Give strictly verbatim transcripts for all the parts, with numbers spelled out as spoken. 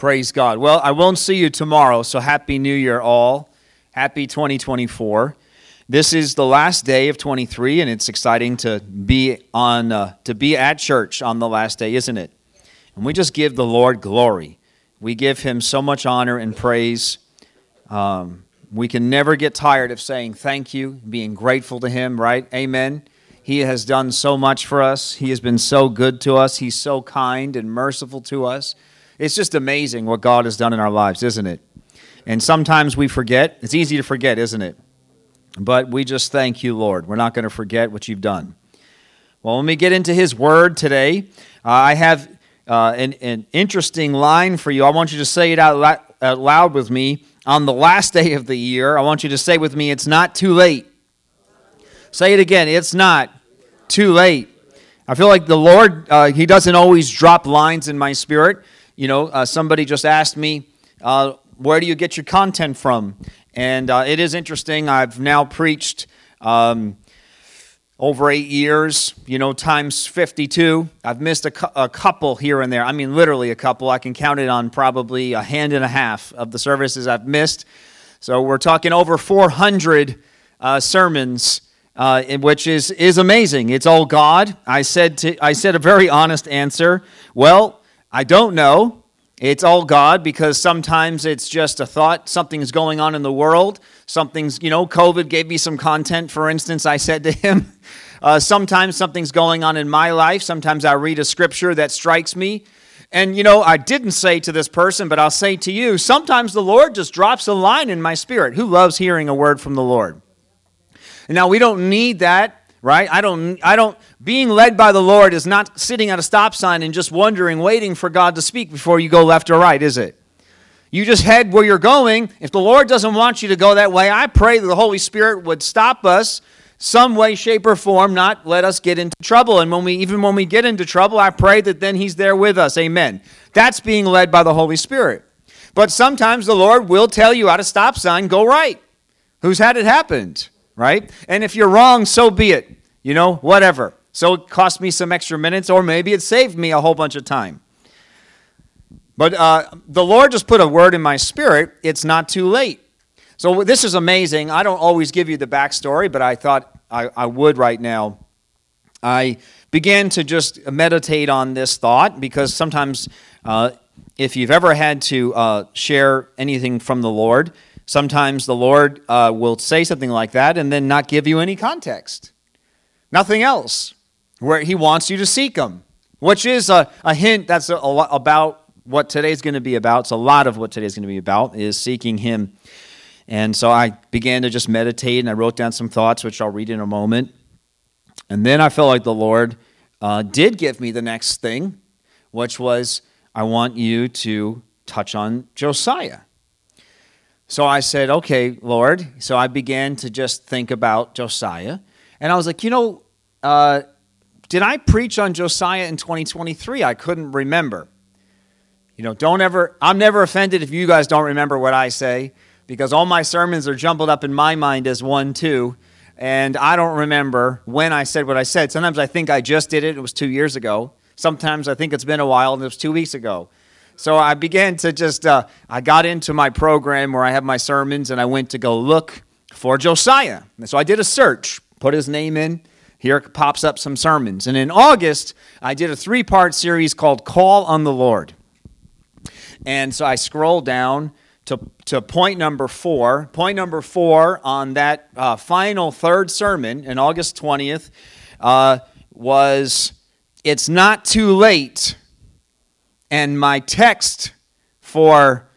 Praise God. Well, I won't see you tomorrow, so Happy New Year all. Happy twenty twenty-four. This is the last day of twenty-three, and it's exciting to be on uh, to be at church on the last day, isn't it? And we just give the Lord glory. We give Him so much honor and praise. Um, we can never get tired of saying thank you, being grateful to Him, right? Amen. He has done so much for us. He has been so good to us. He's so kind and merciful to us. It's just amazing what God has done in our lives, isn't it? And sometimes we forget. It's easy to forget, isn't it? But we just thank you, Lord. We're not going to forget what you've done. Well, when we get into His Word today, uh, I have uh, an, an interesting line for you. I want you to say it out, la- out loud with me. On the last day of the year, I want you to say with me, it's not too late. Say it again, it's not too late. I feel like the Lord, uh, He doesn't always drop lines in my spirit. You know, uh, somebody just asked me, uh, where do you get your content from? And uh, it is interesting. I've now preached um, over eight years, you know, times fifty-two. I've missed a, cu- a couple here and there. I mean, literally a couple. I can count it on probably a hand and a half of the services I've missed. So we're talking over four hundred uh, sermons, uh, which is is amazing. It's all God. I said to, I said a very honest answer. Well, I don't know. It's all God, because sometimes it's just a thought. Something's going on in the world. Something's, you know, COVID gave me some content, for instance, I said to him. Uh, sometimes something's going on in my life. Sometimes I read a scripture that strikes me. And, you know, I didn't say to this person, but I'll say to you, sometimes the Lord just drops a line in my spirit. Who loves hearing a word from the Lord? And now, we don't need that. Right? I don't, I don't, being led by the Lord is not sitting at a stop sign and just wondering, waiting for God to speak before you go left or right, is it? You just head where you're going. If the Lord doesn't want you to go that way, I pray that the Holy Spirit would stop us some way, shape, or form, not let us get into trouble. And when we, even when we get into trouble, I pray that then He's there with us. Amen. That's being led by the Holy Spirit. But sometimes the Lord will tell you at a stop sign, go right. Who's had it happened? Right? And if you're wrong, so be it. You know, whatever. So it cost me some extra minutes, or maybe it saved me a whole bunch of time. But uh, the Lord just put a word in my spirit, it's not too late. So this is amazing. I don't always give you the backstory, but I thought I, I would right now. I began to just meditate on this thought, because sometimes uh, if you've ever had to uh, share anything from the Lord, sometimes the Lord uh, will say something like that and then not give you any context. Nothing else. Where He wants you to seek Him, which is a, a hint that's a, a lot about what today's going to be about. It's a lot of what today's going to be about is seeking Him. And so I began to just meditate, and I wrote down some thoughts, which I'll read in a moment. And then I felt like the Lord uh, did give me the next thing, which was, I want you to touch on Josiah. So I said, okay, Lord. So I began to just think about Josiah. And I was like, you know, uh, did I preach on Josiah in twenty twenty-three? I couldn't remember. You know, don't ever, I'm never offended if you guys don't remember what I say, because all my sermons are jumbled up in my mind as one, two. And I don't remember when I said what I said. Sometimes I think I just did it. It was two years ago. Sometimes I think it's been a while and it was two weeks ago. So I began to just, uh, I got into my program where I have my sermons, and I went to go look for Josiah. And so I did a search, put his name in. Here pops up some sermons. And in August, I did a three-part series called Call on the Lord. And so I scroll down to, to point number four. Point number four on that uh, final third sermon in August twentieth uh, was, it's not too late. And my text for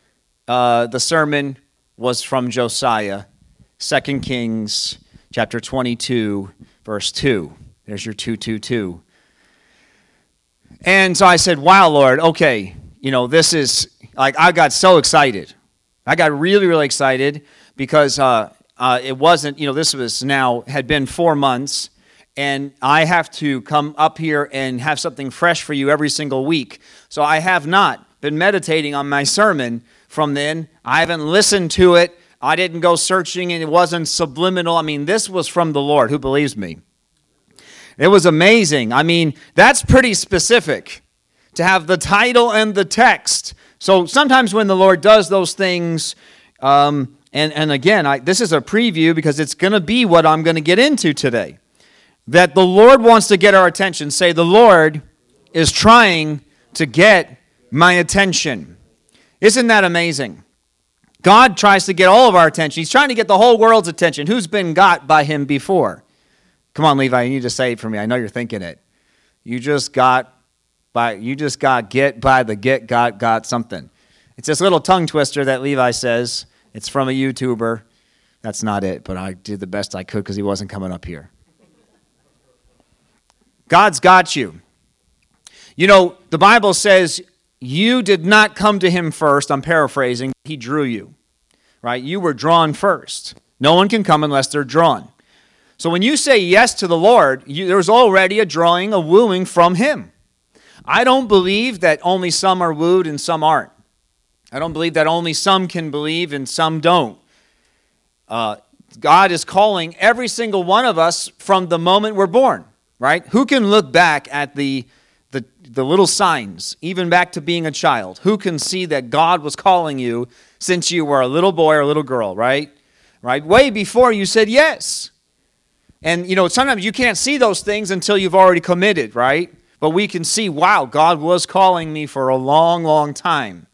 uh, the sermon was from Josiah, Second Kings, chapter twenty-two, verse two. There's your two two two. And so I said, wow, Lord, okay, you know, this is, like, I got so excited. I got really, really excited because uh, uh, it wasn't, you know, this was now, had been four months, and I have to come up here and have something fresh for you every single week. So I have not been meditating on my sermon from then. I haven't listened to it. I didn't go searching, and it wasn't subliminal. I mean, this was from the Lord. Who believes me? It was amazing. I mean, that's pretty specific to have the title and the text So sometimes when the Lord does those things, um, and, and again, I, this is a preview because it's going to be what I'm going to get into today, that the Lord wants to get our attention. Say, the Lord is trying to get my attention. Isn't that amazing? God tries to get all of our attention. He's trying to get the whole world's attention. Who's been got by him before? Come on, Levi, you need to say it for me. I know you're thinking it. You just got by, you just got get by the get got got something. It's this little tongue twister that Levi says. It's from a YouTuber. That's not it, but I did the best I could because he wasn't coming up here. God's got you. You know, the Bible says you did not come to him first. I'm paraphrasing. He drew you, right? You were drawn first. No one can come unless they're drawn. So when you say yes to the Lord, you, there's already a drawing, a wooing from him. I don't believe that only some are wooed and some aren't. I don't believe that only some can believe and some don't. Uh, God is calling every single one of us from the moment we're born, right? Who can look back at the The, the little signs, even back to being a child? Who can see that God was calling you since you were a little boy or a little girl, right? Right? Way before you said yes. And, you know, sometimes you can't see those things until you've already committed, right? But we can see, wow, God was calling me for a long, long time.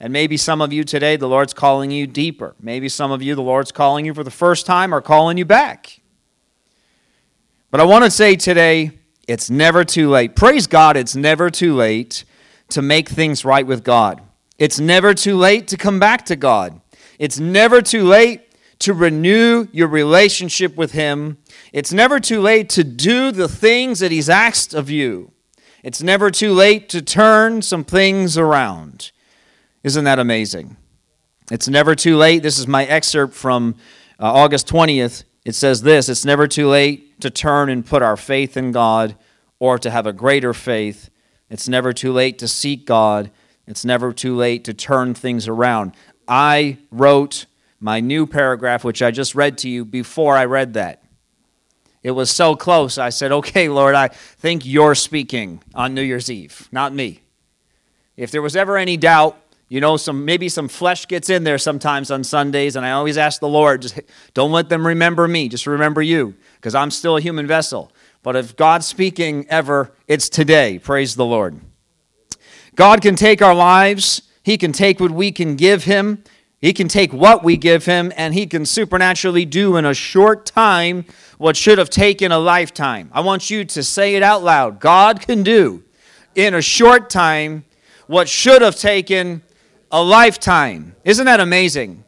And maybe some of you today, the Lord's calling you deeper. Maybe some of you, the Lord's calling you for the first time or calling you back. But I want to say today, it's never too late. Praise God, it's never too late to make things right with God. It's never too late to come back to God. It's never too late to renew your relationship with him. It's never too late to do the things that he's asked of you. It's never too late to turn some things around. Isn't that amazing? It's never too late. This is my excerpt from uh, August twentieth. It says this: it's never too late to turn and put our faith in God, or to have a greater faith. It's never too late to seek God. It's never too late to turn things around. I wrote my new paragraph, which I just read to you, before I read that. It was so close. I said, okay, Lord, I think you're speaking on New Year's Eve, not me. If there was ever any doubt, you know, some maybe some flesh gets in there sometimes on Sundays, and I always ask the Lord, just don't let them remember me, just remember you, because I'm still a human vessel. But if God's speaking ever, it's today. Praise the Lord. God can take our lives. He can take what we can give him. He can take what we give him, and he can supernaturally do in a short time what should have taken a lifetime. I want you to say it out loud. God can do in a short time what should have taken a lifetime. Isn't that amazing?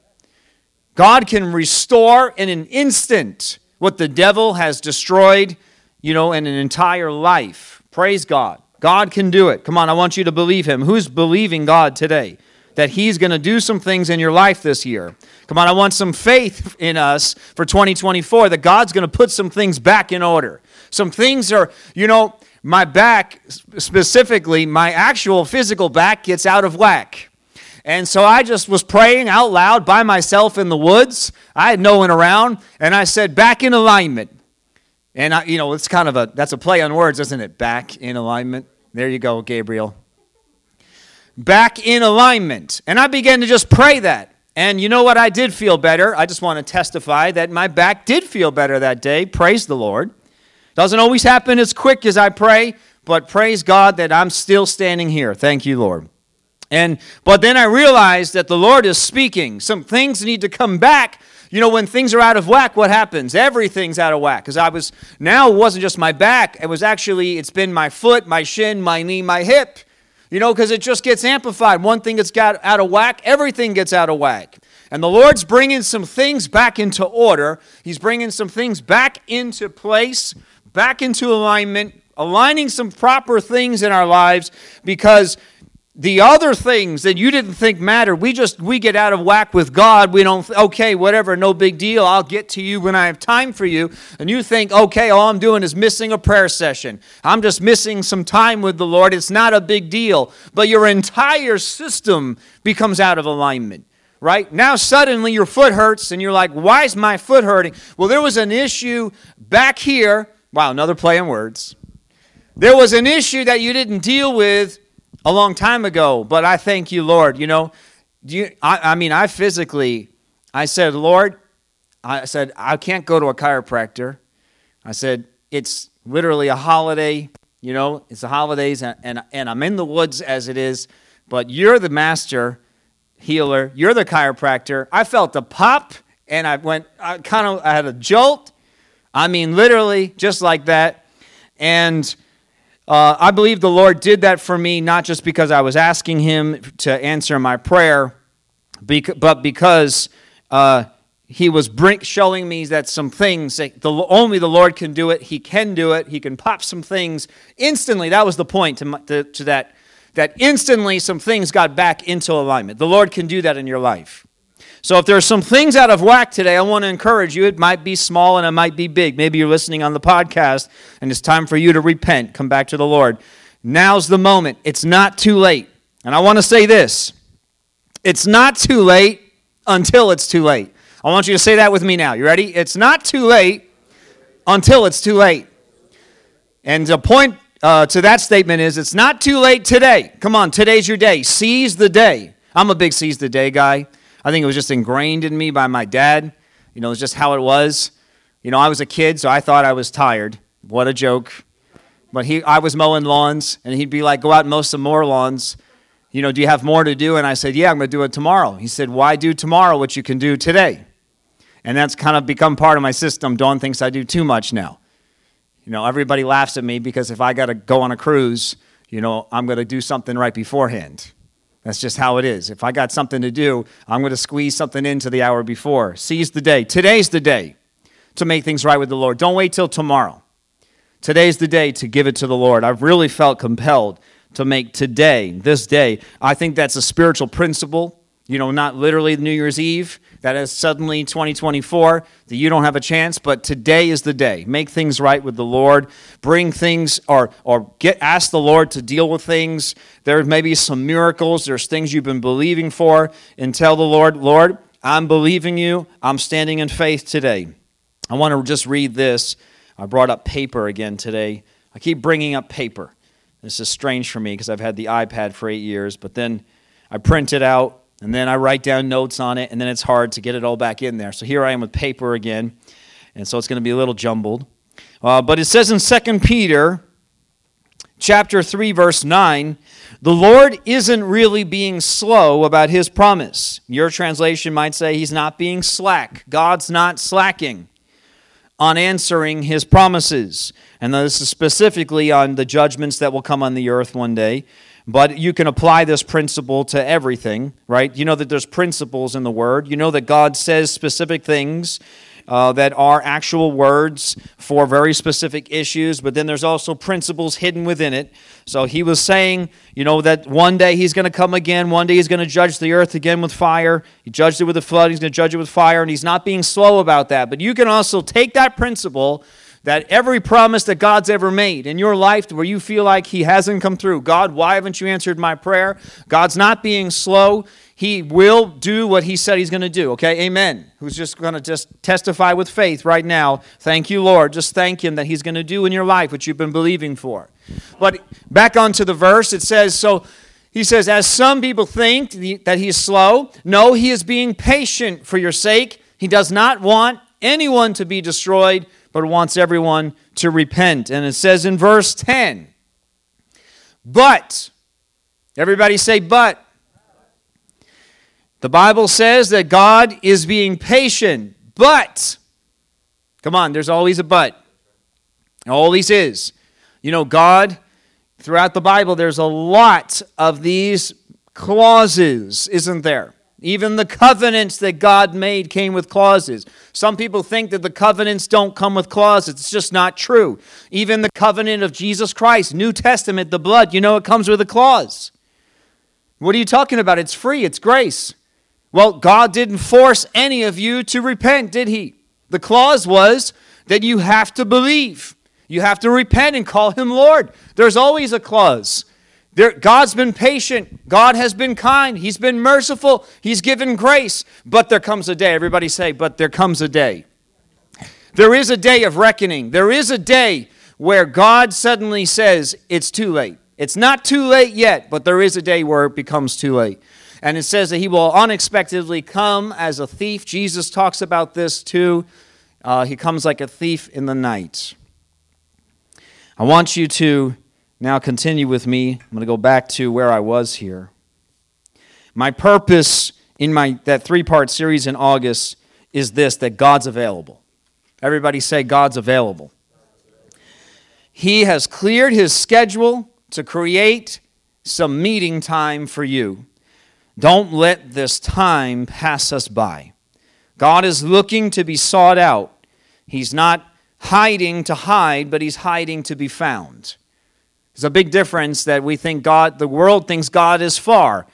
God can restore in an instant what the devil has destroyed, you know, in an entire life. Praise God. God can do it. Come on, I want you to believe him. Who's believing God today? That he's going to do some things in your life this year. Come on, I want some faith in us for twenty twenty-four that God's going to put some things back in order. Some things are, you know, my back, specifically, my actual physical back gets out of whack. And so I just was praying out loud by myself in the woods. I had no one around, and I said, back in alignment. And, I, you know, it's kind of a, that's a play on words, isn't it? Back in alignment. There you go, Gabriel. Back in alignment. And I began to just pray that. And you know what? I did feel better. I just want to testify that my back did feel better that day. Praise the Lord. Doesn't always happen as quick as I pray, but praise God that I'm still standing here. Thank you, Lord. And but then I realized that the Lord is speaking. Some things need to come back. You know, when things are out of whack, what happens? Everything's out of whack. Because I was now it wasn't just my back. It was actually it's been my foot, my shin, my knee, my hip. You know, because it just gets amplified. One thing that's got out of whack, everything gets out of whack. And the Lord's bringing some things back into order. He's bringing some things back into place, back into alignment, aligning some proper things in our lives, because the other things that you didn't think matter, we just, we get out of whack with God. We don't, okay, whatever, no big deal. I'll get to you when I have time for you. And you think, okay, all I'm doing is missing a prayer session. I'm just missing some time with the Lord. It's not a big deal. But your entire system becomes out of alignment, right? Now suddenly your foot hurts and you're like, why is my foot hurting? Well, there was an issue back here. Wow, another play on words. There was an issue that you didn't deal with a long time ago, but I thank you, Lord. You know, do you, I, I mean, I physically, I said, Lord, I said, I can't go to a chiropractor. I said, it's literally a holiday, you know, it's the holidays, and, and, and I'm in the woods as it is, but you're the master healer. You're the chiropractor. I felt a pop, and I went, I kind of, I had a jolt. I mean, literally, just like that. And uh, I believe the Lord did that for me, not just because I was asking him to answer my prayer, but because uh, he was bring, showing me that some things, that the, only the Lord can do it. He can do it. He can pop some things instantly. That was the point to, my, to, to that, that instantly some things got back into alignment. The Lord can do that in your life. So if there are some things out of whack today, I want to encourage you. It might be small and it might be big. Maybe you're listening on the podcast and it's time for you to repent, come back to the Lord. Now's the moment. It's not too late. And I want to say this. It's not too late until it's too late. I want you to say that with me now. You ready? It's not too late until it's too late. And the point uh, to that statement is it's not too late today. Come on, today's your day. Seize the day. I'm a big seize the day guy. I think it was just ingrained in me by my dad. You know, it's just how it was. You know, I was a kid, so I thought I was tired. What a joke. But he, I was mowing lawns, and he'd be like, go out and mow some more lawns. You know, do you have more to do? And I said, yeah, I'm going to do it tomorrow. He said, why do tomorrow what you can do today? And that's kind of become part of my system. Dawn thinks I do too much now. You know, everybody laughs at me because if I got to go on a cruise, you know, I'm going to do something right beforehand. That's just how it is. If I got something to do, I'm going to squeeze something into the hour before. Seize the day. Today's the day to make things right with the Lord. Don't wait till tomorrow. Today's the day to give it to the Lord. I've really felt compelled to make today, this day. I think that's a spiritual principle, you know, not literally New Year's Eve. That is suddenly twenty twenty-four, that you don't have a chance, but today is the day. Make things right with the Lord. Bring things, or or get ask the Lord to deal with things. There may be some miracles. There's things you've been believing for, and tell the Lord, Lord, I'm believing you. I'm standing in faith today. I want to just read this. I brought up paper again today. I keep bringing up paper. This is strange for me because I've had the iPad for eight years, but then I print it out, and then I write down notes on it, and then it's hard to get it all back in there. So here I am with paper again, and so it's going to be a little jumbled. Uh, but it says in Second Peter chapter three, verse nine, the Lord isn't really being slow about his promise. Your translation might say he's not being slack. God's not slacking on answering his promises. And this is specifically on the judgments that will come on the earth one day. But you can apply this principle to everything, right? You know that there's principles in the Word. You know that God says specific things uh, that are actual words for very specific issues, but then there's also principles hidden within it. So he was saying, you know, that one day he's going to come again. One day he's going to judge the earth again with fire. He judged it with a flood. He's going to judge it with fire, and he's not being slow about that. But you can also take that principle that every promise that God's ever made in your life where you feel like he hasn't come through. God, why haven't you answered my prayer? God's not being slow. He will do what he said he's going to do. Okay, amen. Who's just going to just testify with faith right now. Thank you, Lord. Just thank him that he's going to do in your life what you've been believing for. But back onto the verse, it says, so he says, as some people think that he's slow, no, he is being patient for your sake. He does not want anyone to be destroyed, but wants everyone to repent. And it says in verse ten, but, everybody say but. The Bible says that God is being patient, but, come on, there's always a but. Always is. You know, God, throughout the Bible, there's a lot of these clauses, isn't there? Even the covenants that God made came with clauses. Some people think that the covenants don't come with clauses. It's just not true. Even the covenant of Jesus Christ, New Testament, the blood, you know, it comes with a clause. What are you talking about? It's free. It's grace. Well, God didn't force any of you to repent, did he? The clause was that you have to believe. You have to repent and call him Lord. There's always a clause. There, God's been patient. God has been kind. He's been merciful. He's given grace. But there comes a day. Everybody say, but there comes a day. There is a day of reckoning. There is a day where God suddenly says, it's too late. It's not too late yet, but there is a day where it becomes too late. And it says that he will unexpectedly come as a thief. Jesus talks about this too. Uh, he comes like a thief in the night. I want you to now continue with me. I'm going to go back to where I was here. My purpose in my that three-part series in August is this, that God's available. Everybody say, God's available. He has cleared his schedule to create some meeting time for you. Don't let this time pass us by. God is looking to be sought out. He's not hiding to hide, but he's hiding to be found. There's a big difference that we think God, the world thinks God is far,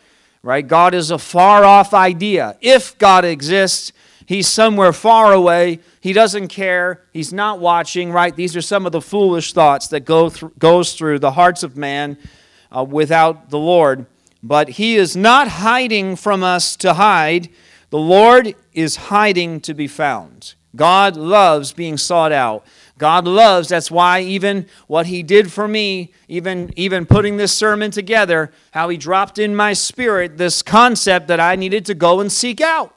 right? God is a far-off idea. If God exists, he's somewhere far away. He doesn't care. He's not watching, right? These are some of the foolish thoughts that go th- goes through the hearts of man uh, without the Lord. But he is not hiding from us to hide. The Lord is hiding to be found. God loves being sought out. God loves, that's why even what he did for me, even, even putting this sermon together, how he dropped in my spirit this concept that I needed to go and seek out.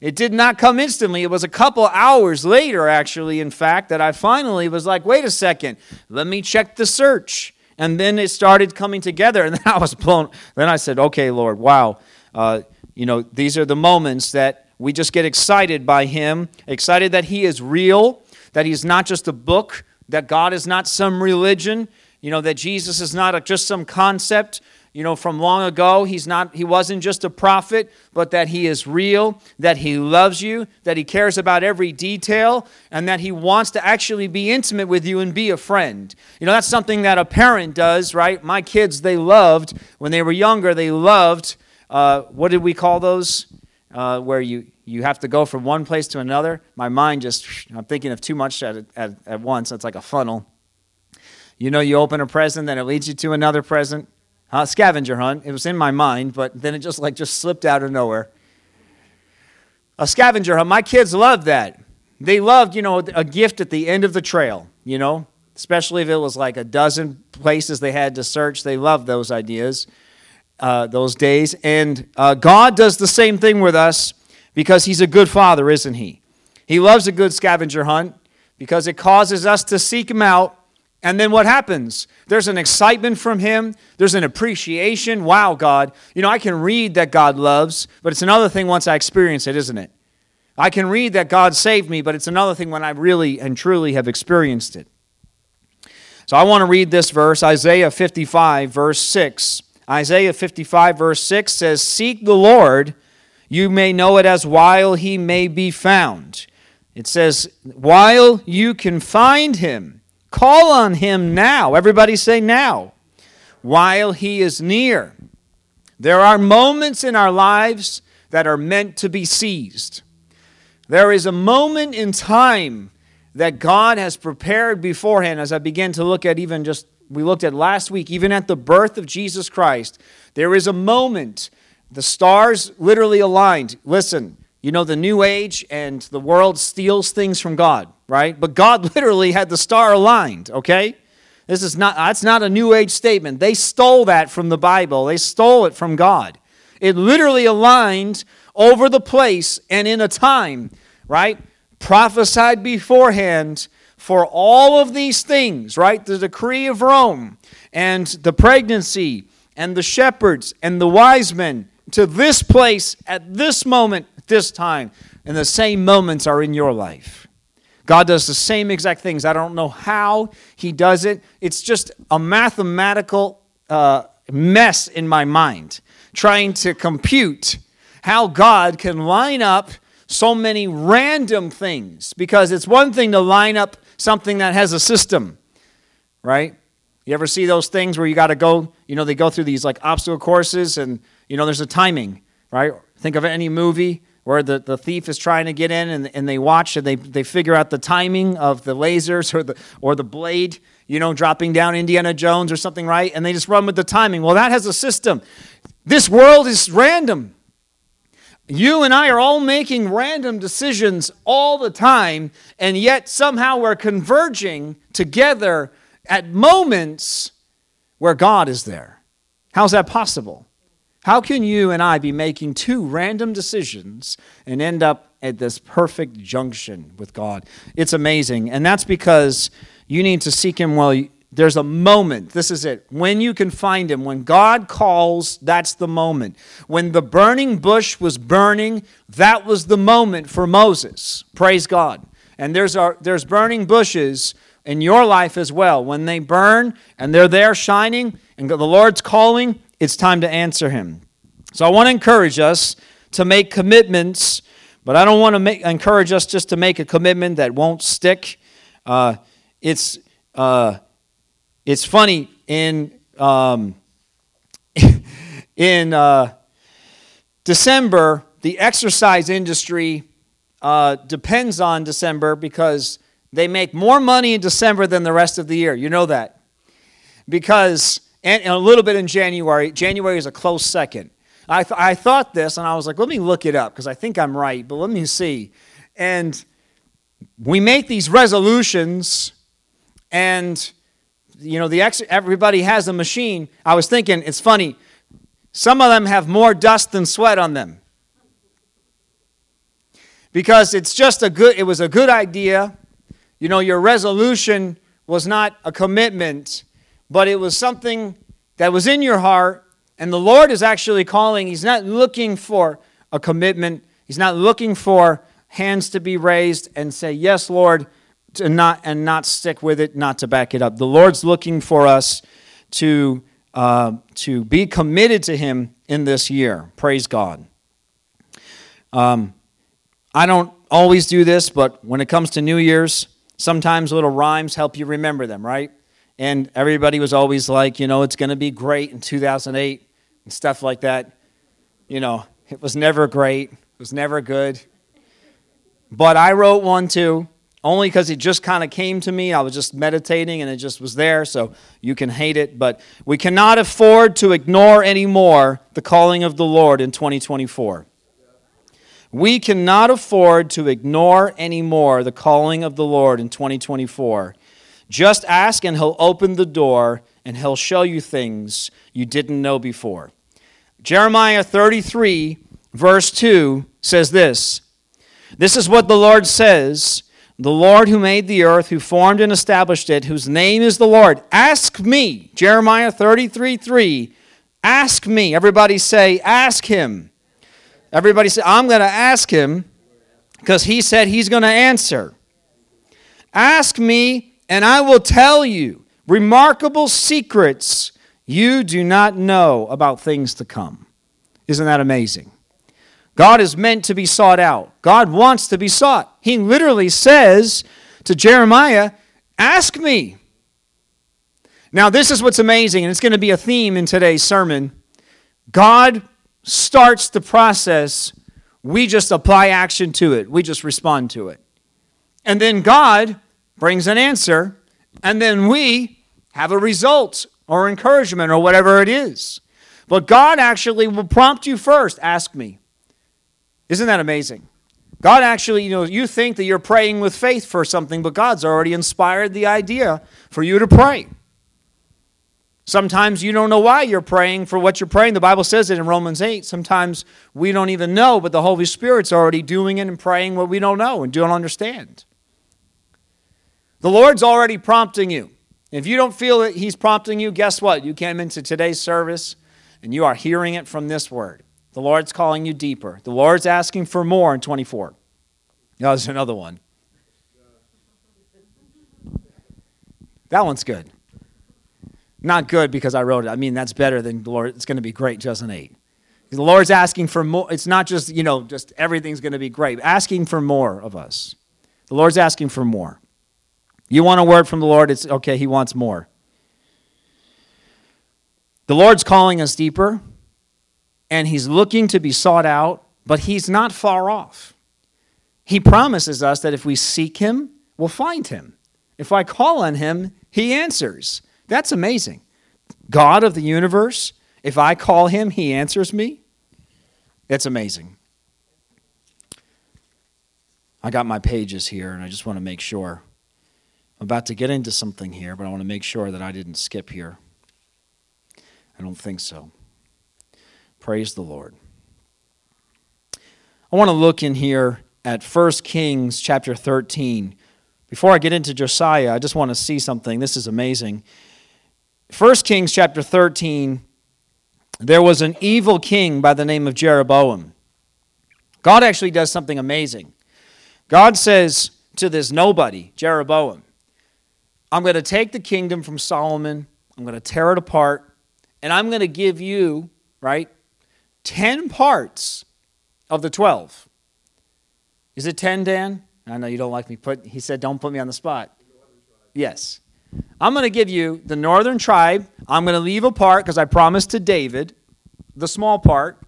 It did not come instantly. It was a couple hours later, actually, in fact, that I finally was like, wait a second, let me check the search. And then it started coming together, and then I was blown. Then I said, okay, Lord, wow. Uh, you know, these are the moments that we just get excited by him, excited that he is real, that he's not just a book, that God is not some religion, you know, that Jesus is not a, just some concept, you know, from long ago. He's not, he wasn't just a prophet, but that he is real, that he loves you, that he cares about every detail, and that he wants to actually be intimate with you and be a friend. You know, that's something that a parent does, right? My kids, they loved, when they were younger, they loved, uh, what did we call those? Uh, where you, you have to go from one place to another. My mind just, I'm thinking of too much at, at, at once. It's like a funnel. You know, you open a present, then it leads you to another present. Uh, scavenger hunt. It was in my mind, but then it just like just slipped out of nowhere. A scavenger hunt. My kids loved that. They loved, you know, a gift at the end of the trail, you know, especially if it was like a dozen places they had to search. They loved those ideas, uh, those days. And uh, God does the same thing with us because he's a good father, isn't he? He loves a good scavenger hunt because it causes us to seek him out. And then what happens? There's an excitement from him. There's an appreciation. Wow, God. You know, I can read that God loves, but it's another thing once I experience it, isn't it? I can read that God saved me, but it's another thing when I really and truly have experienced it. So I want to read this verse, Isaiah fifty-five, verse six. Isaiah fifty-five, verse six says, "Seek the Lord, you may know it as while he may be found." It says, "While you can find him, call on him now." Everybody say now. "While he is near." There are moments in our lives that are meant to be seized. There is a moment in time that God has prepared beforehand. As I began to look at even just, we looked at last week, even at the birth of Jesus Christ, there is a moment. The stars literally aligned. Listen, you know, the new age and the world steals things from God, right? But God literally had the star aligned, okay? This is not, that's not a new age statement. They stole that from the Bible. They stole it from God. It literally aligned over the place and in a time, right? Prophesied beforehand for all of these things, right? The decree of Rome and the pregnancy and the shepherds and the wise men to this place at this moment, this time, and the same moments are in your life. God does the same exact things. I don't know how he does it. It's just a mathematical uh, mess in my mind, trying to compute how God can line up so many random things, because it's one thing to line up something that has a system, right? You ever see those things where you got to go, you know, they go through these like obstacle courses and, you know, there's a timing, right? Think of any movie where the, the thief is trying to get in and, and they watch and they, they figure out the timing of the lasers or the or the blade, you know, dropping down Indiana Jones or something, right? And they just run with the timing. Well, that has a system. This world is random. You and I are all making random decisions all the time, and yet somehow we're converging together at moments where God is there. How's that possible? How can you and I be making two random decisions and end up at this perfect junction with God? It's amazing. And that's because you need to seek him while you, there's a moment. This is it. When you can find him, when God calls, that's the moment. When the burning bush was burning, that was the moment for Moses. Praise God. And there's our, there's burning bushes in your life as well. When they burn and they're there shining and the Lord's calling, it's time to answer him. So I want to encourage us to make commitments, but I don't want to make, encourage us just to make a commitment that won't stick. Uh, it's uh, it's funny in um, in uh, December, the exercise industry uh, depends on December because they make more money in December than the rest of the year. You know that. Because, and a little bit in January. January is a close second. I th- I thought this, and I was like, let me look it up, because I think I'm right, but let me see. And we make these resolutions, and you know the ex- everybody has a machine. I was thinking, it's funny, some of them have more dust than sweat on them. Because it's just a good, it was a good idea. You know, your resolution was not a commitment, but it was something that was in your heart, and the Lord is actually calling. He's not looking for a commitment. He's not looking for hands to be raised and say, yes, Lord, to not, and not stick with it, not to back it up. The Lord's looking for us to, uh, to be committed to him in this year. Praise God. Um, I don't always do this, but when it comes to New Year's, sometimes little rhymes help you remember them, right? And everybody was always like, you know, it's going to be great in two thousand eight and stuff like that. You know, it was never great. It was never good. But I wrote one too, only because it just kind of came to me. I was just meditating and it just was there, so you can hate it. But we cannot afford to ignore anymore the calling of the Lord in twenty twenty-four. We cannot afford to ignore anymore the calling of the Lord in twenty twenty-four. Just ask and he'll open the door and he'll show you things you didn't know before. Jeremiah thirty-three verse two says this. This is what the Lord says, the Lord who made the earth, who formed and established it, whose name is the Lord. Ask me, Jeremiah thirty-three three, ask me. Everybody say, ask him. Everybody say, I'm going to ask him because he said he's going to answer. Ask me. And I will tell you remarkable secrets you do not know about things to come. Isn't that amazing? God is meant to be sought out. God wants to be sought. He literally says to Jeremiah, ask me. Now, this is what's amazing, and it's going to be a theme in today's sermon. God starts the process. We just apply action to it. We just respond to it. And then God brings an answer, and then we have a result or encouragement or whatever it is. But God actually will prompt you first, ask me. Isn't that amazing? God actually, you know, you think that you're praying with faith for something, but God's already inspired the idea for you to pray. Sometimes you don't know why you're praying for what you're praying. The Bible says it in Romans eight. Sometimes we don't even know, but the Holy Spirit's already doing it and praying what we don't know and don't understand. The Lord's already prompting you. If you don't feel that he's prompting you, guess what? You came into today's service, and you are hearing it from this word. The Lord's calling you deeper. The Lord's asking for more in twenty-four. That was another one. That one's good. Not good because I wrote it. I mean, that's better than the Lord. It's going to be great, two thousand eight. The Lord's asking for more. It's not just, you know, just everything's going to be great. Asking for more of us. The Lord's asking for more. You want a word from the Lord, it's okay, he wants more. The Lord's calling us deeper, and he's looking to be sought out, but he's not far off. He promises us that if we seek him, we'll find him. If I call on him, he answers. That's amazing. God of the universe, if I call him, he answers me. That's amazing. I got my pages here, and I just want to make sure. I'm about to get into something here, but I want to make sure that I didn't skip here. I don't think so. Praise the Lord. I want to look in here at First Kings chapter thirteen. Before I get into Josiah, I just want to see something. This is amazing. First Kings chapter thirteen, there was an evil king by the name of Jeroboam. God actually does something amazing. God says to this nobody, Jeroboam, I'm going to take the kingdom from Solomon, I'm going to tear it apart, and I'm going to give you, right, ten parts of the twelve. Is it ten, Dan? I know you don't like me put. He said, don't put me on the spot. Yes. I'm going to give you the northern tribe. I'm going to leave apart, because I promised to David, the small part,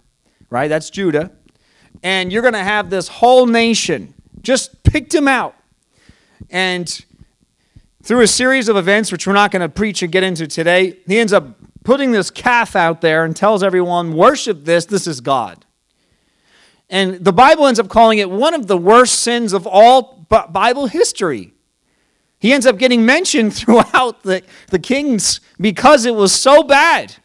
right? That's Judah. And you're going to have this whole nation. Just picked him out. And through a series of events, which we're not going to preach and get into today, he ends up putting this calf out there and tells everyone, worship this, this is God. And the Bible ends up calling it one of the worst sins of all Bible history. He ends up getting mentioned throughout the, the Kings because it was so bad.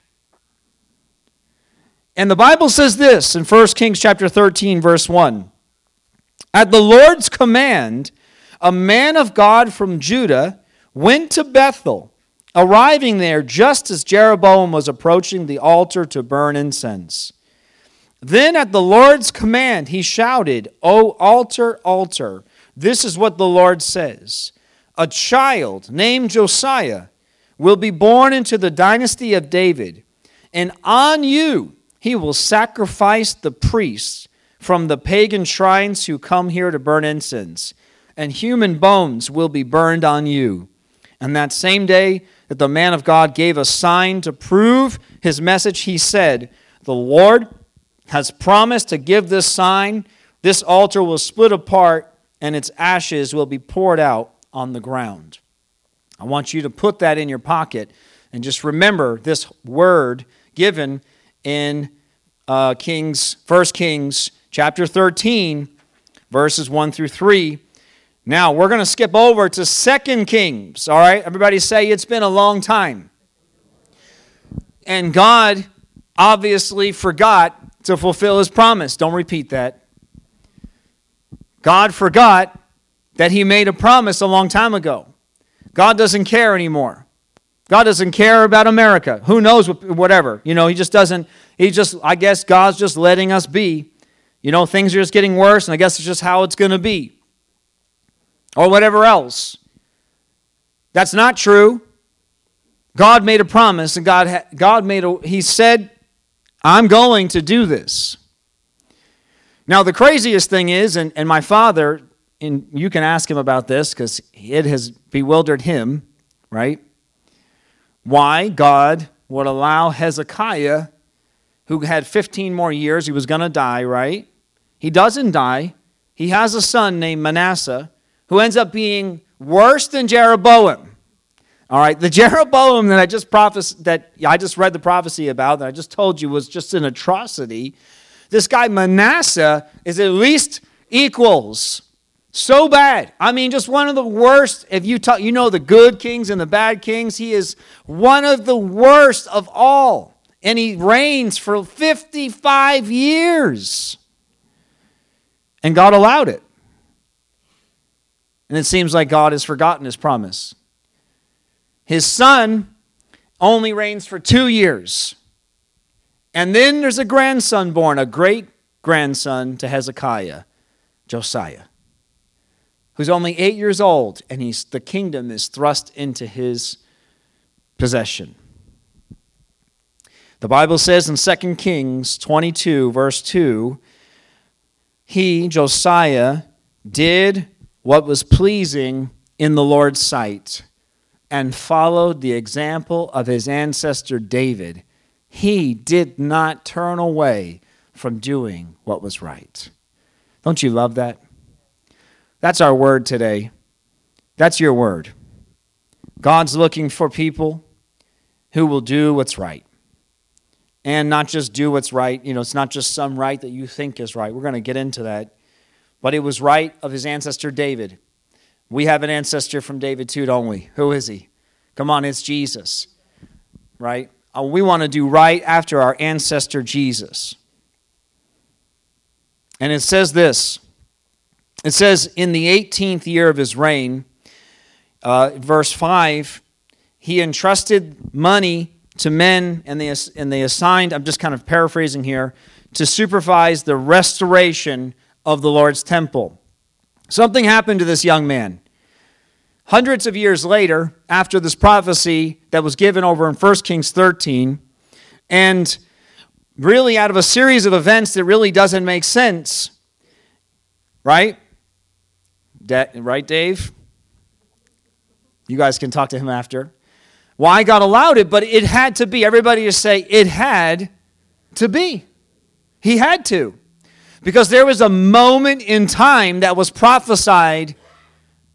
And the Bible says this in First Kings chapter thirteen, verse one. At the Lord's command, a man of God from Judah went to Bethel, arriving there just as Jeroboam was approaching the altar to burn incense. Then at the Lord's command, he shouted, O altar, altar, this is what the Lord says. A child named Josiah will be born into the dynasty of David, and on you he will sacrifice the priests from the pagan shrines who come here to burn incense, and human bones will be burned on you. And that same day that the man of God gave a sign to prove his message, he said, the Lord has promised to give this sign. This altar will split apart, and its ashes will be poured out on the ground. I want you to put that in your pocket and just remember this word given in uh, Kings, First Kings chapter thirteen, verses one through three. Now, we're going to skip over to Second Kings, all right? Everybody say, it's been a long time. And God obviously forgot to fulfill his promise. Don't repeat that. God forgot that he made a promise a long time ago. God doesn't care anymore. God doesn't care about America. Who knows, whatever. You know, he just doesn't, he just, I guess God's just letting us be. You know, things are just getting worse, and I guess it's just how it's going to be. Or whatever else. That's not true. God made a promise, and God ha- God made a he said, I'm going to do this. Now the craziest thing is, and, and my father, and you can ask him about this because it has bewildered him, right? Why God would allow Hezekiah, who had fifteen more years, he was going to die, right? He doesn't die. He has a son named Manasseh, who ends up being worse than Jeroboam. All right, the Jeroboam that I just prophes- that I just read the prophecy about, that I just told you was just an atrocity. This guy Manasseh is at least equals. So bad. I mean, just one of the worst. If you talk, you know the good kings and the bad kings, he is one of the worst of all. And he reigns for fifty-five years. And God allowed it. And it seems like God has forgotten his promise. His son only reigns for two years. And then there's a grandson born, a great-grandson to Hezekiah, Josiah, who's only eight years old, and he's, the kingdom is thrust into his possession. The Bible says in Second Kings twenty-two, verse two, he, Josiah, did what was pleasing in the Lord's sight, and followed the example of his ancestor David. He did not turn away from doing what was right. Don't you love that? That's our word today. That's your word. God's looking for people who will do what's right. And not just do what's right. You know, it's not just some right that you think is right. We're going to get into that. But it was right of his ancestor David. We have an ancestor from David too, don't we? Who is he? Come on, it's Jesus, right? uh, we want to do right after our ancestor Jesus. And it says this. It says, in the eighteenth year of his reign, uh, verse five, he entrusted money to men, and they, and they assigned, I'm just kind of paraphrasing here, to supervise the restoration of the Lord's temple. Something happened to this young man. Hundreds of years later, after this prophecy that was given over in First Kings thirteen, and really out of a series of events that really doesn't make sense, right? Da- right, Dave? You guys can talk to him after. Why God allowed it, but it had to be. Everybody just say, it had to be. He had to. Because there was a moment in time that was prophesied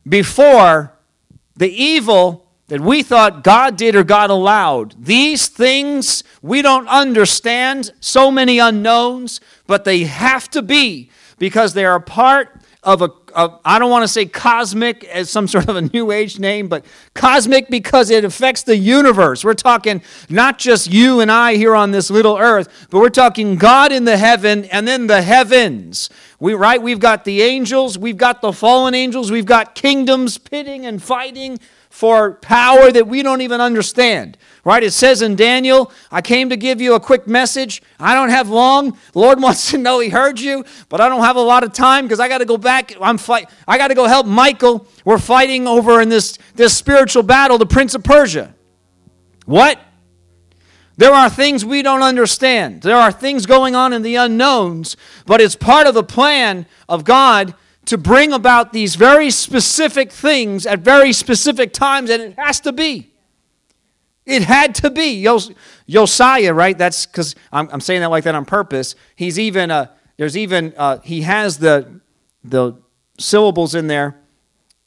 before the evil that we thought God did or God allowed. These things we don't understand, so many unknowns, but they have to be because they are part of a, of, I don't want to say cosmic as some sort of a new age name, but cosmic because it affects the universe. We're talking not just you and I here on this little earth, but we're talking God in the heaven and then the heavens. We right, we've got the angels, we've got the fallen angels, we've got kingdoms pitting and fighting for power that we don't even understand, right? It says in Daniel, I came to give you a quick message. I don't have long. The Lord wants to know he heard you, but I don't have a lot of time because I got to go back. I'm fight. I got to go help Michael. We're fighting over in this, this spiritual battle, the Prince of Persia. What? There are things we don't understand. There are things going on in the unknowns, but it's part of the plan of God to bring about these very specific things at very specific times, and it has to be. It had to be. Josiah, right? That's because I'm, I'm saying that like that on purpose. He's even, uh, there's even, uh, he has the, the syllables in there.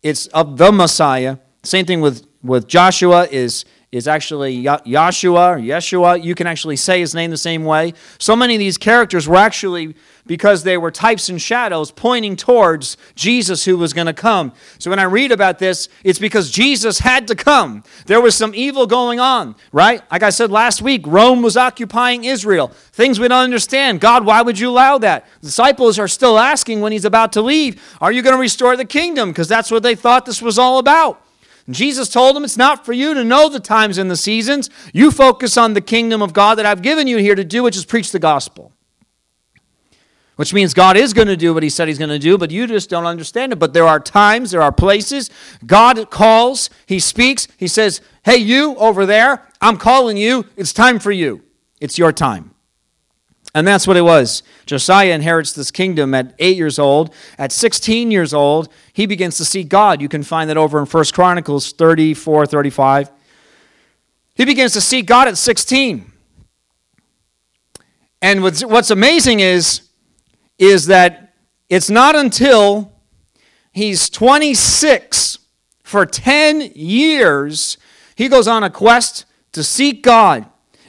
It's of the Messiah. Same thing with, with Joshua is, is actually Yahshua or Yeshua. You can actually say his name the same way. So many of these characters were actually, because they were types and shadows, pointing towards Jesus who was going to come. So when I read about this, it's because Jesus had to come. There was some evil going on, right? Like I said last week, Rome was occupying Israel. Things we don't understand. God, why would you allow that? The disciples are still asking when he's about to leave, are you going to restore the kingdom? Because that's what they thought this was all about. Jesus told them, it's not for you to know the times and the seasons. You focus on the kingdom of God that I've given you here to do, which is preach the gospel. Which means God is going to do what he said he's going to do, but you just don't understand it. But there are times, there are places. God calls, he speaks, he says, hey, you over there, I'm calling you. It's time for you. It's your time. And that's what it was. Josiah inherits this kingdom at eight years old. At sixteen years old, he begins to see God. You can find that over in First Chronicles thirty-four, thirty-five. He begins to see God at sixteen. And what's, what's amazing is, is that it's not until he's twenty-six, for ten years, he goes on a quest to seek God.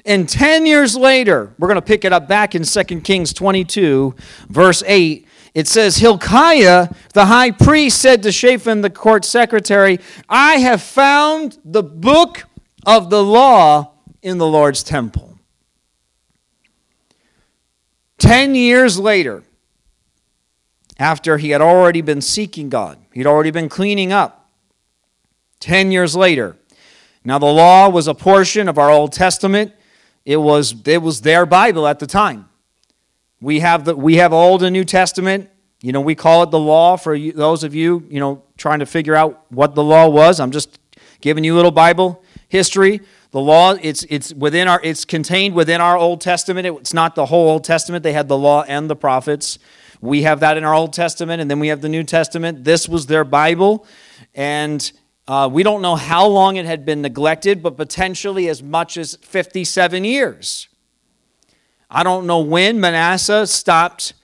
And ten years later, we're going to pick it up back in Second Kings twenty-two, verse eight. It says, Hilkiah, the high priest, said to Shaphan, the court secretary, I have found the book of the law in the Lord's temple. Ten years later, after he had already been seeking God, he'd already been cleaning up. Ten years later. Now, the law was a portion of our Old Testament. It was it was their Bible at the time. We have the we have Old and New Testament. You know, we call it the law for you, those of you, you know, trying to figure out what the law was. I'm just giving you a little Bible history. The law, it's it's within our it's contained within our Old Testament. It, it's not the whole Old Testament. They had the law and the prophets. We have that in our Old Testament, and then we have the New Testament. This was their Bible, and Uh, we don't know how long it had been neglected, but potentially as much as fifty-seven years. I don't know when Manasseh stopped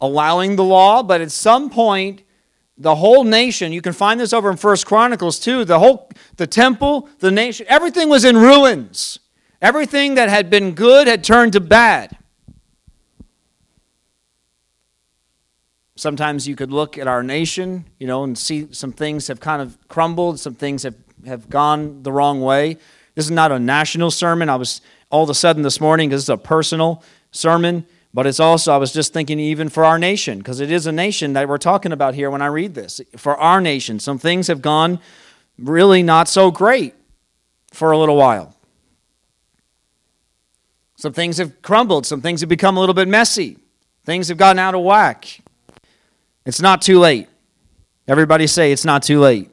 allowing the law, but at some point, the whole nation, you can find this over in First Chronicles two, the whole, the temple, the nation, everything was in ruins. Everything that had been good had turned to bad. Sometimes you could look at our nation, you know, and see some things have kind of crumbled. Some things have, have gone the wrong way. This is not a national sermon. I was all of a sudden this morning because it's a personal sermon, but it's also, I was just thinking even for our nation, because it is a nation that we're talking about here when I read this. For our nation, some things have gone really not so great for a little while. Some things have crumbled. Some things have become a little bit messy. Things have gotten out of whack. It's not too late. Everybody say, it's not too late.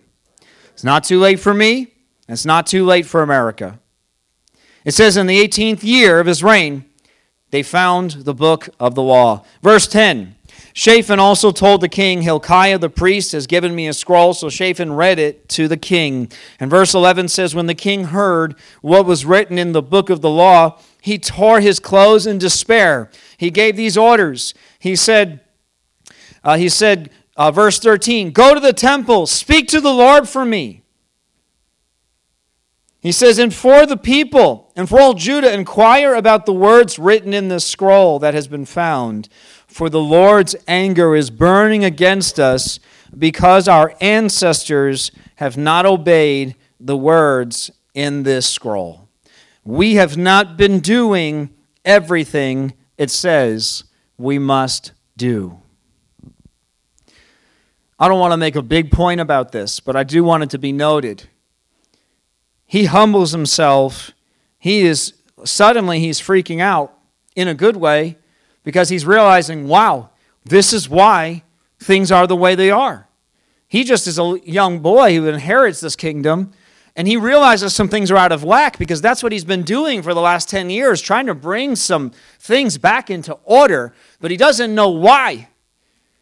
It's not too late for me. It's not too late for America. It says, in the eighteenth year of his reign, they found the book of the law. Verse ten, Shaphan also told the king, Hilkiah the priest has given me a scroll, so Shaphan read it to the king. And verse eleven says, when the king heard what was written in the book of the law, he tore his clothes in despair. He gave these orders. He said, uh, he said, uh, verse thirteen, go to the temple, speak to the Lord for me. He says, and for the people, and for all Judah, inquire about the words written in this scroll that has been found. For the Lord's anger is burning against us because our ancestors have not obeyed the words in this scroll. We have not been doing everything it says we must do. I don't want to make a big point about this, but I do want it to be noted. He humbles himself. He is, suddenly he's freaking out in a good way because he's realizing, wow, this is why things are the way they are. He just is a young boy who inherits this kingdom, and he realizes some things are out of whack because that's what he's been doing for the last ten years, trying to bring some things back into order, but he doesn't know why.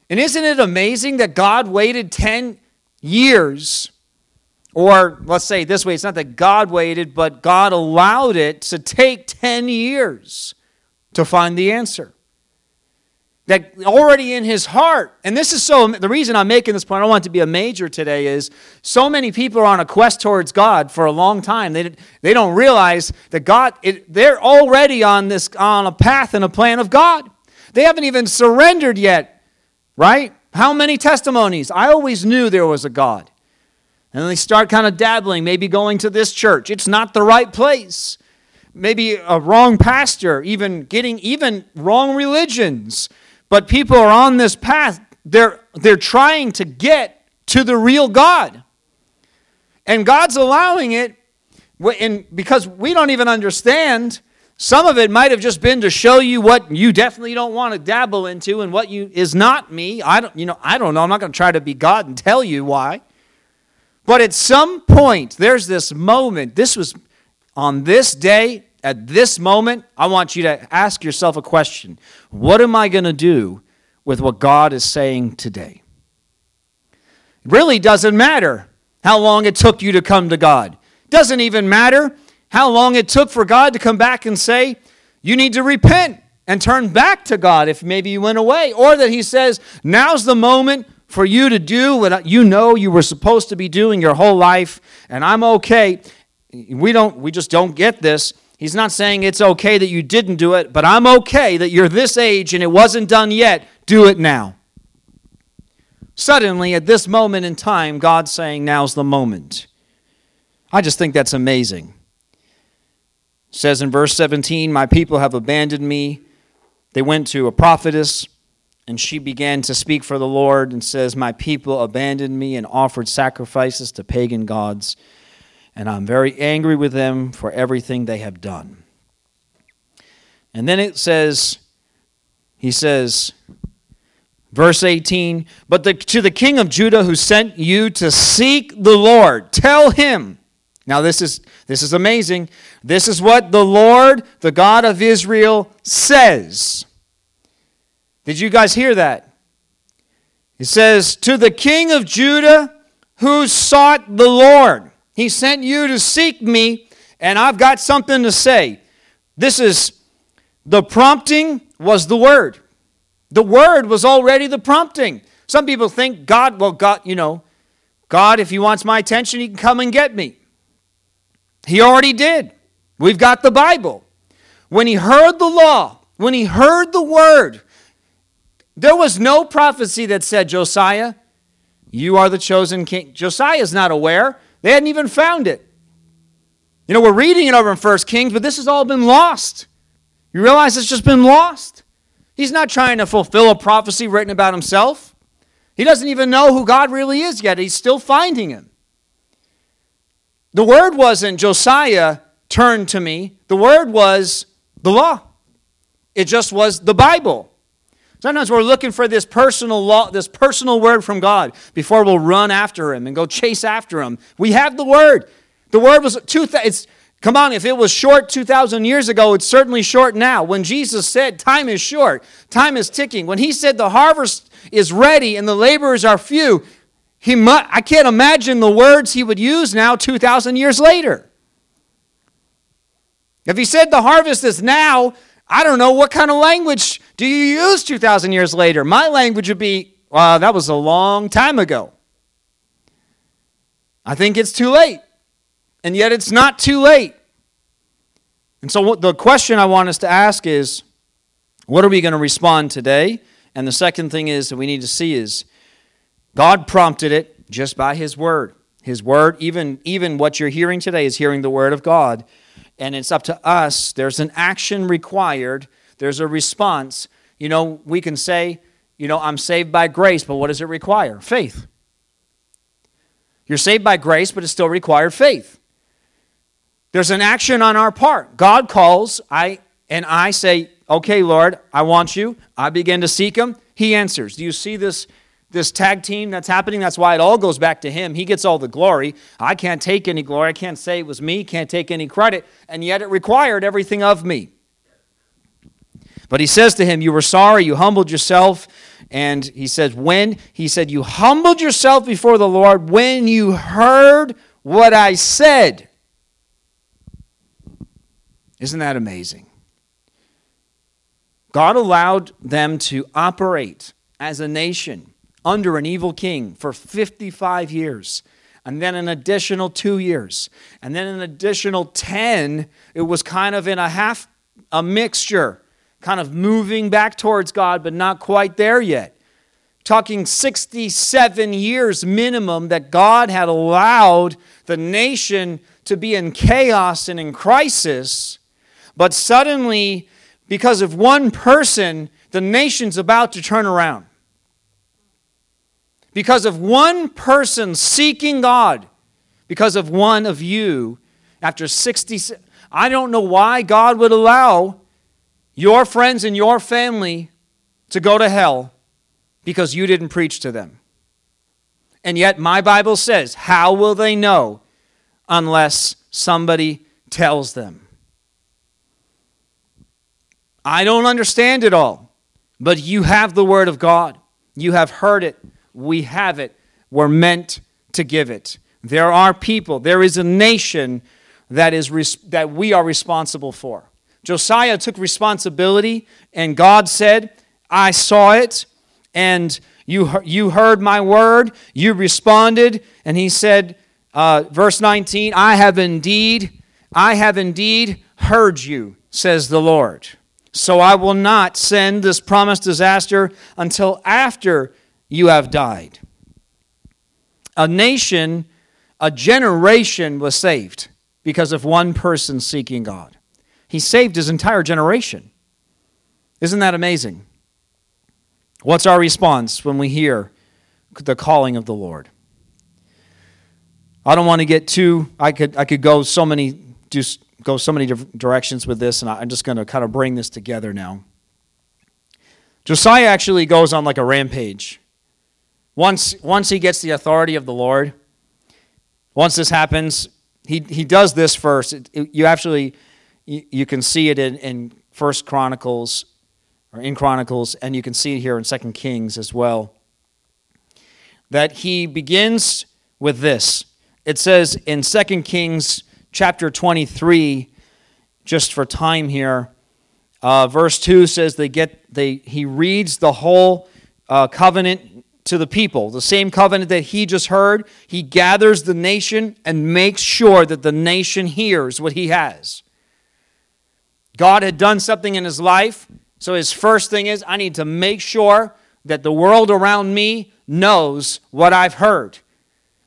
And isn't it amazing that God waited ten years? Or let's say it this way, it's not that God waited, but God allowed it to take ten years to find the answer. That already in his heart, and this is so, the reason I'm making this point, I want it to be a major today, is so many people are on a quest towards God for a long time. They, they don't realize that God, it, they're already on this on a path and a plan of God. They haven't even surrendered yet, right? How many testimonies? I always knew there was a God. And they start kind of dabbling, maybe going to this church. It's not the right place. Maybe a wrong pastor, even getting even wrong religions. But people are on this path. They're, they're trying to get to the real God. And God's allowing it and because we don't even understand. Some of it might have just been to show you what you definitely don't want to dabble into and what you is not me. I don't, you know, I don't know. I'm not going to try to be God and tell you why. But at some point, there's this moment. This was on this day, at this moment, I want you to ask yourself a question. What am I going to do with what God is saying today? It really doesn't matter how long it took you to come to God. It doesn't even matter how long it took for God to come back and say, you need to repent and turn back to God if maybe you went away. Or that he says, now's the moment for you to do what you know you were supposed to be doing your whole life, and I'm okay. We don't. We just don't get this. He's not saying it's okay that you didn't do it, but I'm okay that you're this age and it wasn't done yet. Do it now. Suddenly, at this moment in time, God's saying, now's the moment. I just think that's amazing. It says in verse seventeen, my people have abandoned me. They went to a prophetess, and she began to speak for the Lord and says, my people abandoned me and offered sacrifices to pagan gods, and I'm very angry with them for everything they have done. And then it says, he says, verse eighteen, but the, to the king of Judah who sent you to seek the Lord, tell him. Now this is this is amazing. This is what the Lord, the God of Israel, says. Did you guys hear that? It says, to the king of Judah who sought the Lord. He sent you to seek me, and I've got something to say. This is, the prompting was the word. The word was already the prompting. Some people think God, well, God, you know, God, if he wants my attention, he can come and get me. He already did. We've got the Bible. When he heard the law, when he heard the word, there was no prophecy that said, Josiah, you are the chosen king. Josiah's not aware. They hadn't even found it. You know, we're reading it over in First Kings, but this has all been lost. You realize it's just been lost? He's not trying to fulfill a prophecy written about himself. He doesn't even know who God really is yet. He's still finding him. The word wasn't Josiah turned to me. The word was the law. It just was the Bible. Sometimes we're looking for this personal law, this personal word from God before we'll run after him and go chase after him. We have the word. The word was, two th- it's, come on, if it was short two thousand years ago, it's certainly short now. When Jesus said time is short, time is ticking. When he said the harvest is ready and the laborers are few, he mu- I can't imagine the words he would use now two thousand years later. If he said the harvest is now, I don't know, what kind of language do you use two thousand years later? My language would be, wow, that was a long time ago. I think it's too late. And yet it's not too late. And so what, the question I want us to ask is, what are we going to respond today? And the second thing is that we need to see is, God prompted it just by his word. His word, even, even what you're hearing today is hearing the word of God. And it's up to us. There's an action required. There's a response. You know, we can say, you know, I'm saved by grace, but what does it require? Faith. You're saved by grace, but it still required faith. There's an action on our part. God calls, I and I say, okay, Lord, I want you. I begin to seek him. He answers. Do you see this? This tag team that's happening, that's why it all goes back to him. He gets all the glory. I can't take any glory. I can't say it was me. Can't take any credit. And yet it required everything of me. But he says to him, you were sorry. You humbled yourself. And he says, when? He said, you humbled yourself before the Lord when you heard what I said. Isn't that amazing? God allowed them to operate as a nation under an evil king for fifty-five years, and then an additional two years, and then an additional ten. It was kind of in a half, a mixture, kind of moving back towards God, but not quite there yet. Talking sixty-seven years minimum that God had allowed the nation to be in chaos and in crisis, but suddenly, because of one person, the nation's about to turn around. Because of one person seeking God, because of one of you, after sixty, I don't know why God would allow your friends and your family to go to hell because you didn't preach to them. And yet my Bible says, how will they know unless somebody tells them? I don't understand it all, but you have the word of God. You have heard it. We have it. We're meant to give it. There are people. There is a nation that is res- that we are responsible for. Josiah took responsibility, and God said, I saw it, and you, he- you heard my word. You responded, and he said, uh, verse nineteen, I have indeed, I have indeed heard you, says the Lord. So I will not send this promised disaster until after you have died. A nation, a generation was saved because of one person seeking God. He saved his entire generation. Isn't that amazing? What's our response when we hear the calling of the Lord? I don't want to get too, I could I could go so many just go so many different directions with this, and I'm just going to kind of bring this together now. Josiah actually goes on like a rampage. Once, once he gets the authority of the Lord, once this happens, he, he does this first. It, it, you actually, you, you can see it in, in First Chronicles, or in Chronicles, and you can see it here in Second Kings as well, that he begins with this. It says in Second Kings chapter twenty-three, just for time here, uh, verse two says they get they he reads the whole uh, covenant to the people, the same covenant that he just heard. He gathers the nation and makes sure that the nation hears what he has. God had done something in his life, so his first thing is, I need to make sure that the world around me knows what I've heard,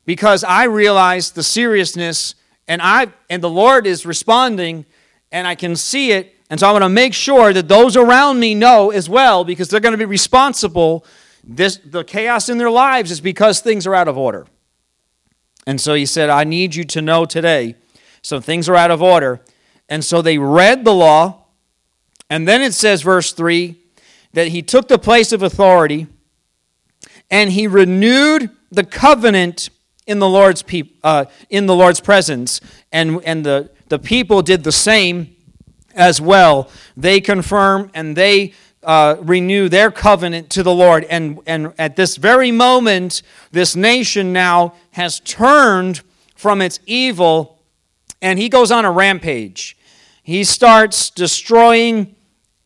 because I realize the seriousness and I and the Lord is responding, and I can see it. And so I want to make sure that those around me know as well, because they're going to be responsible. This, the chaos in their lives is because things are out of order. And so he said, I need you to know today some things are out of order. And so they read the law. And then it says, verse three, that he took the place of authority and he renewed the covenant in the Lord's peop- uh, in the Lord's presence. And, and the, the people did the same as well. They confirm and they uh, renew their covenant to the Lord. And, and at this very moment, this nation now has turned from its evil, and he goes on a rampage. He starts destroying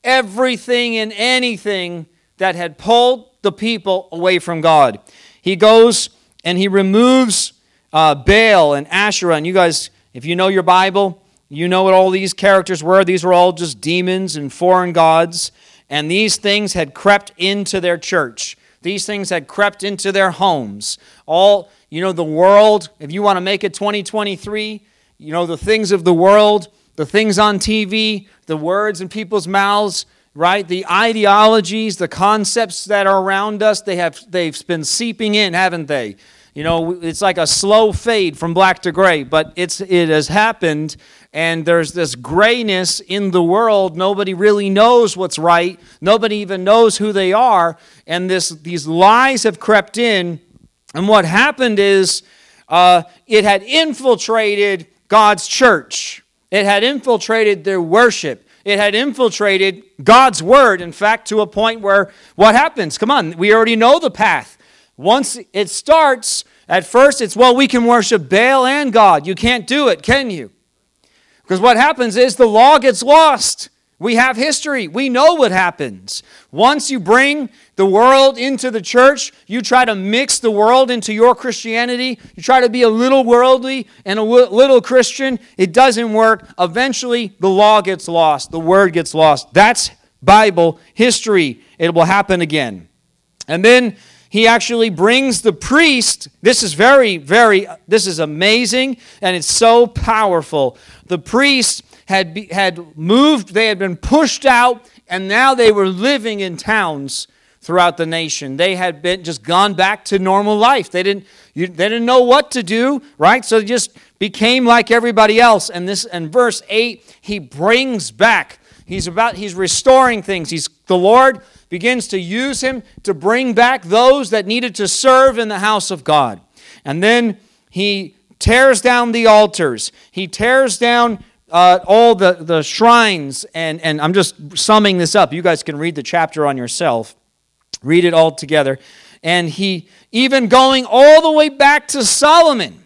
everything and anything that had pulled the people away from God. He goes and he removes uh, Baal and Asherah. And you guys, if you know your Bible, you know what all these characters were. These were all just demons and foreign gods. And these things had crept into their church. These things had crept into their homes. All, you know, the world, if you want to make it twenty twenty-three, you know, the things of the world, the things on T V, the words in people's mouths, right? The ideologies, the concepts that are around us, they have, they've been seeping in, haven't they? You know, it's like a slow fade from black to gray, but it's it has happened, and there's this grayness in the world. Nobody really knows what's right. Nobody even knows who they are, and this these lies have crept in. And what happened is uh, it had infiltrated God's church. It had infiltrated their worship. It had infiltrated God's word, in fact, to a point where what happens? Come on, we already know the path. Once it starts, at first it's, well, we can worship Baal and God. You can't do it, can you? Because what happens is the law gets lost. We have history. We know what happens. Once you bring the world into the church, you try to mix the world into your Christianity. You try to be a little worldly and a little Christian. It doesn't work. Eventually, the law gets lost. The word gets lost. That's Bible history. It will happen again. And then he actually brings the priest. This is very, very, this is amazing, and it's so powerful. The priest had be, had moved, they had been pushed out, and now they were living in towns throughout the nation. They had been just gone back to normal life. They didn't you, they didn't know what to do, right? So they just became like everybody else. And this, in verse eight, he brings back. He's about he's restoring things. He's the Lord begins to use him to bring back those that needed to serve in the house of God. And then he tears down the altars. He tears down uh, all the, the shrines. And, and I'm just summing this up. You guys can read the chapter on yourself. Read it all together. And he, even going all the way back to Solomon.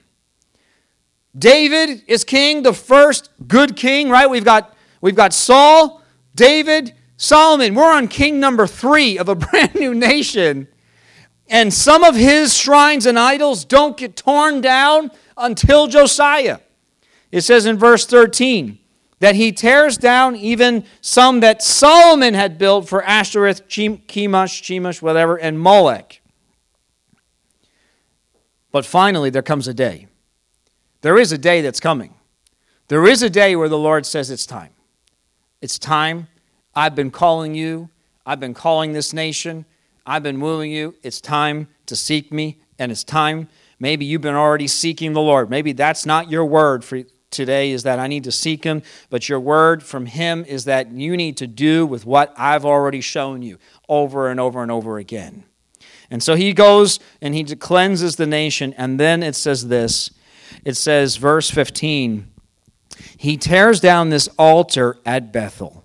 David is king, the first good king, right? We've got, we've got Saul, David, Solomon. We're on king number three of a brand new nation. And some of his shrines and idols don't get torn down until Josiah. It says in verse thirteen that he tears down even some that Solomon had built for Ashtoreth, Chem- Chemosh, Chemosh, whatever, and Molech. But finally, there comes a day. There is a day that's coming. There is a day where the Lord says it's time. It's time. I've been calling you. I've been calling this nation. I've been wooing you. It's time to seek me, and it's time. Maybe you've been already seeking the Lord. Maybe that's not your word for today, is that I need to seek him, but your word from him is that you need to do with what I've already shown you over and over and over again. And so he goes and he cleanses the nation, and then it says this. It says, verse fifteen, he tears down this altar at Bethel,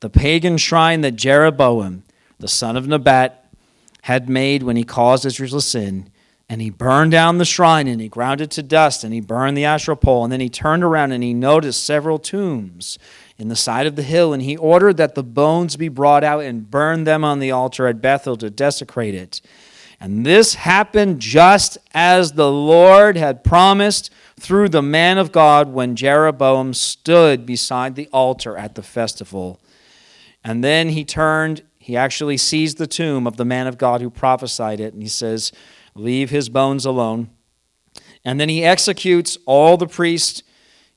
the pagan shrine that Jeroboam, the son of Nebat, had made when he caused Israel to sin, and he burned down the shrine, and he ground it to dust, and he burned the Asherah pole, and then he turned around, and he noticed several tombs in the side of the hill, and he ordered that the bones be brought out and burned them on the altar at Bethel to desecrate it. And this happened just as the Lord had promised through the man of God when Jeroboam stood beside the altar at the festival. And then he turned, he actually sees the tomb of the man of God who prophesied it, and he says, leave his bones alone. And then he executes all the priests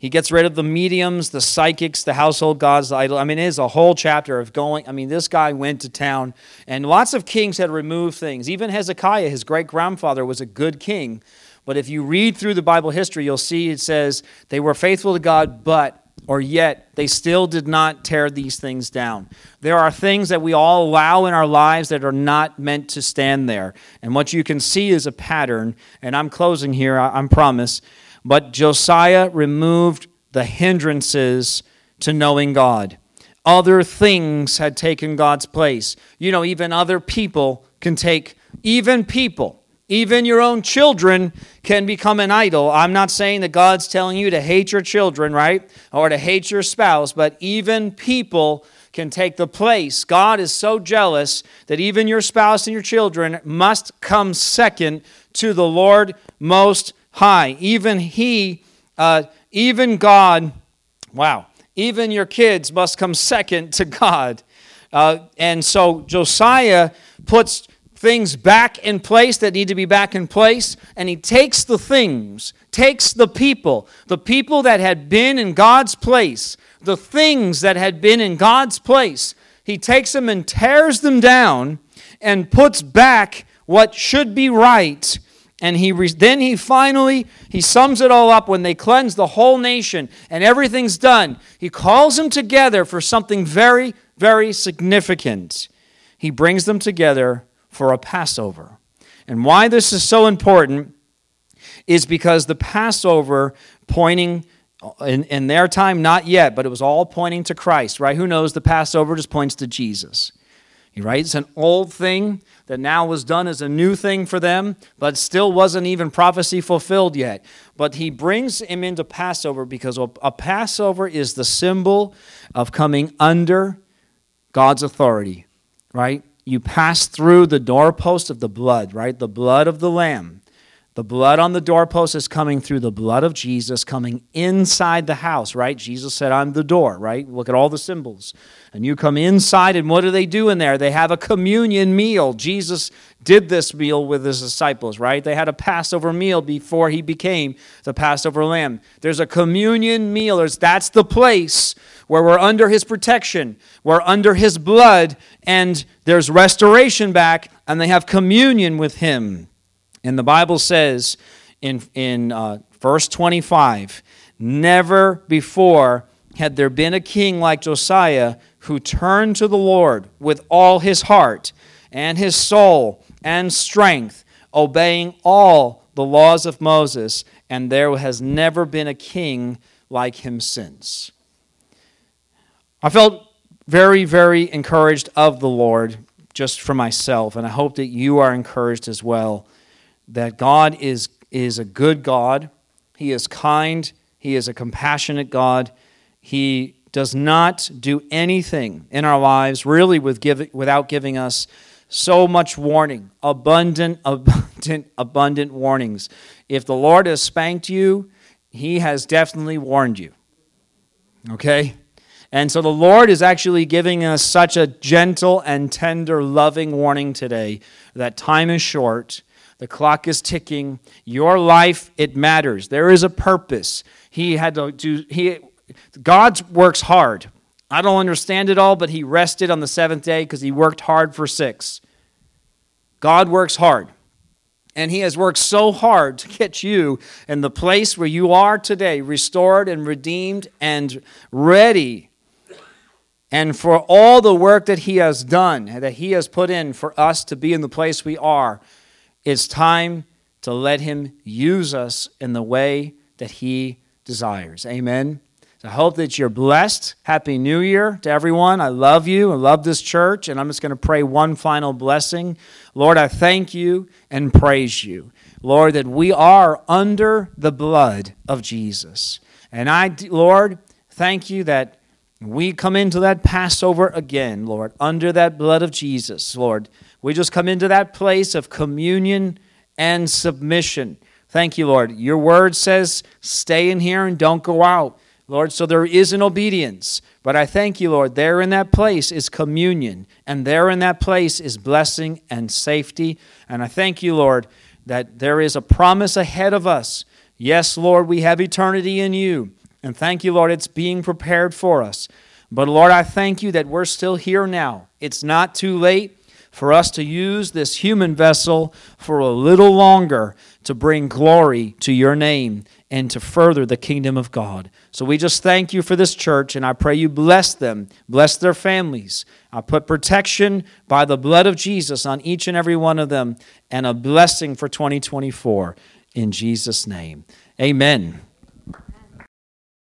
He gets rid of the mediums, the psychics, the household gods, the idol. I mean, it is a whole chapter of going. I mean, this guy went to town, and lots of kings had removed things. Even Hezekiah, his great-grandfather, was a good king. But if you read through the Bible history, you'll see it says they were faithful to God, but, or yet, they still did not tear these things down. There are things that we all allow in our lives that are not meant to stand there. And what you can see is a pattern, and I'm closing here, I, I promise. But Josiah removed the hindrances to knowing God. Other things had taken God's place. You know, even other people can take, even people. Even your own children can become an idol. I'm not saying that God's telling you to hate your children, right? Or to hate your spouse, but even people can take the place. God is so jealous that even your spouse and your children must come second to the Lord Most High. Even He, uh, even God, wow, even your kids must come second to God. Uh, and so Josiah puts things back in place that need to be back in place, and he takes the things, takes the people, the people that had been in God's place, the things that had been in God's place, he takes them and tears them down and puts back what should be right. And he re- then he finally, he sums it all up when they cleanse the whole nation and everything's done. He calls them together for something very, very significant. He brings them together for a Passover. And why this is so important is because the Passover, pointing in, in their time, not yet, but it was all pointing to Christ, right? Who knows? The Passover just points to Jesus, right? It's an old thing that now was done as a new thing for them, but still wasn't even prophecy fulfilled yet. But he brings him into Passover because a Passover is the symbol of coming under God's authority, right? You pass through the doorpost of the blood, right? The blood of the Lamb. The blood on the doorpost is coming through the blood of Jesus, coming inside the house, right? Jesus said, I'm the door, right? Look at all the symbols. And you come inside, and what do they do in there? They have a communion meal. Jesus did this meal with his disciples, right? They had a Passover meal before he became the Passover Lamb. There's a communion meal. That's the place where we're under his protection. We're under his blood, and there's restoration back, and they have communion with him. And the Bible says in in uh, verse twenty-five, never before had there been a king like Josiah who turned to the Lord with all his heart and his soul and strength, obeying all the laws of Moses, and there has never been a king like him since. I felt very, very encouraged of the Lord just for myself, and I hope that you are encouraged as well. That God is, is a good God. He is kind. He is a compassionate God. He does not do anything in our lives really with give, without giving us so much warning, abundant, abundant, abundant warnings. If the Lord has spanked you, he has definitely warned you, okay? And so the Lord is actually giving us such a gentle and tender, loving warning today that time is short. The clock is ticking. Your life, it matters. There is a purpose. He had to do, he, God works hard. I don't understand it all, but he rested on the seventh day because he worked hard for six. God works hard. And he has worked so hard to get you in the place where you are today, restored and redeemed and ready. And for all the work that he has done, that he has put in for us to be in the place we are, it's time to let him use us in the way that he desires. Amen. So I hope that you're blessed. Happy New Year to everyone. I love you. I love this church. And I'm just going to pray one final blessing. Lord, I thank you and praise you, Lord, that we are under the blood of Jesus. And I, Lord, thank you that we come into that Passover again, Lord, under that blood of Jesus, Lord. We just come into that place of communion and submission. Thank you, Lord. Your word says, stay in here and don't go out, Lord. So there is an obedience. But I thank you, Lord, there in that place is communion. And there in that place is blessing and safety. And I thank you, Lord, that there is a promise ahead of us. Yes, Lord, we have eternity in you. And thank you, Lord, it's being prepared for us. But, Lord, I thank you that we're still here now. It's not too late for us to use this human vessel for a little longer to bring glory to your name and to further the kingdom of God. So we just thank you for this church, and I pray you bless them, bless their families. I put protection by the blood of Jesus on each and every one of them, and a blessing for twenty twenty-four in Jesus' name. Amen.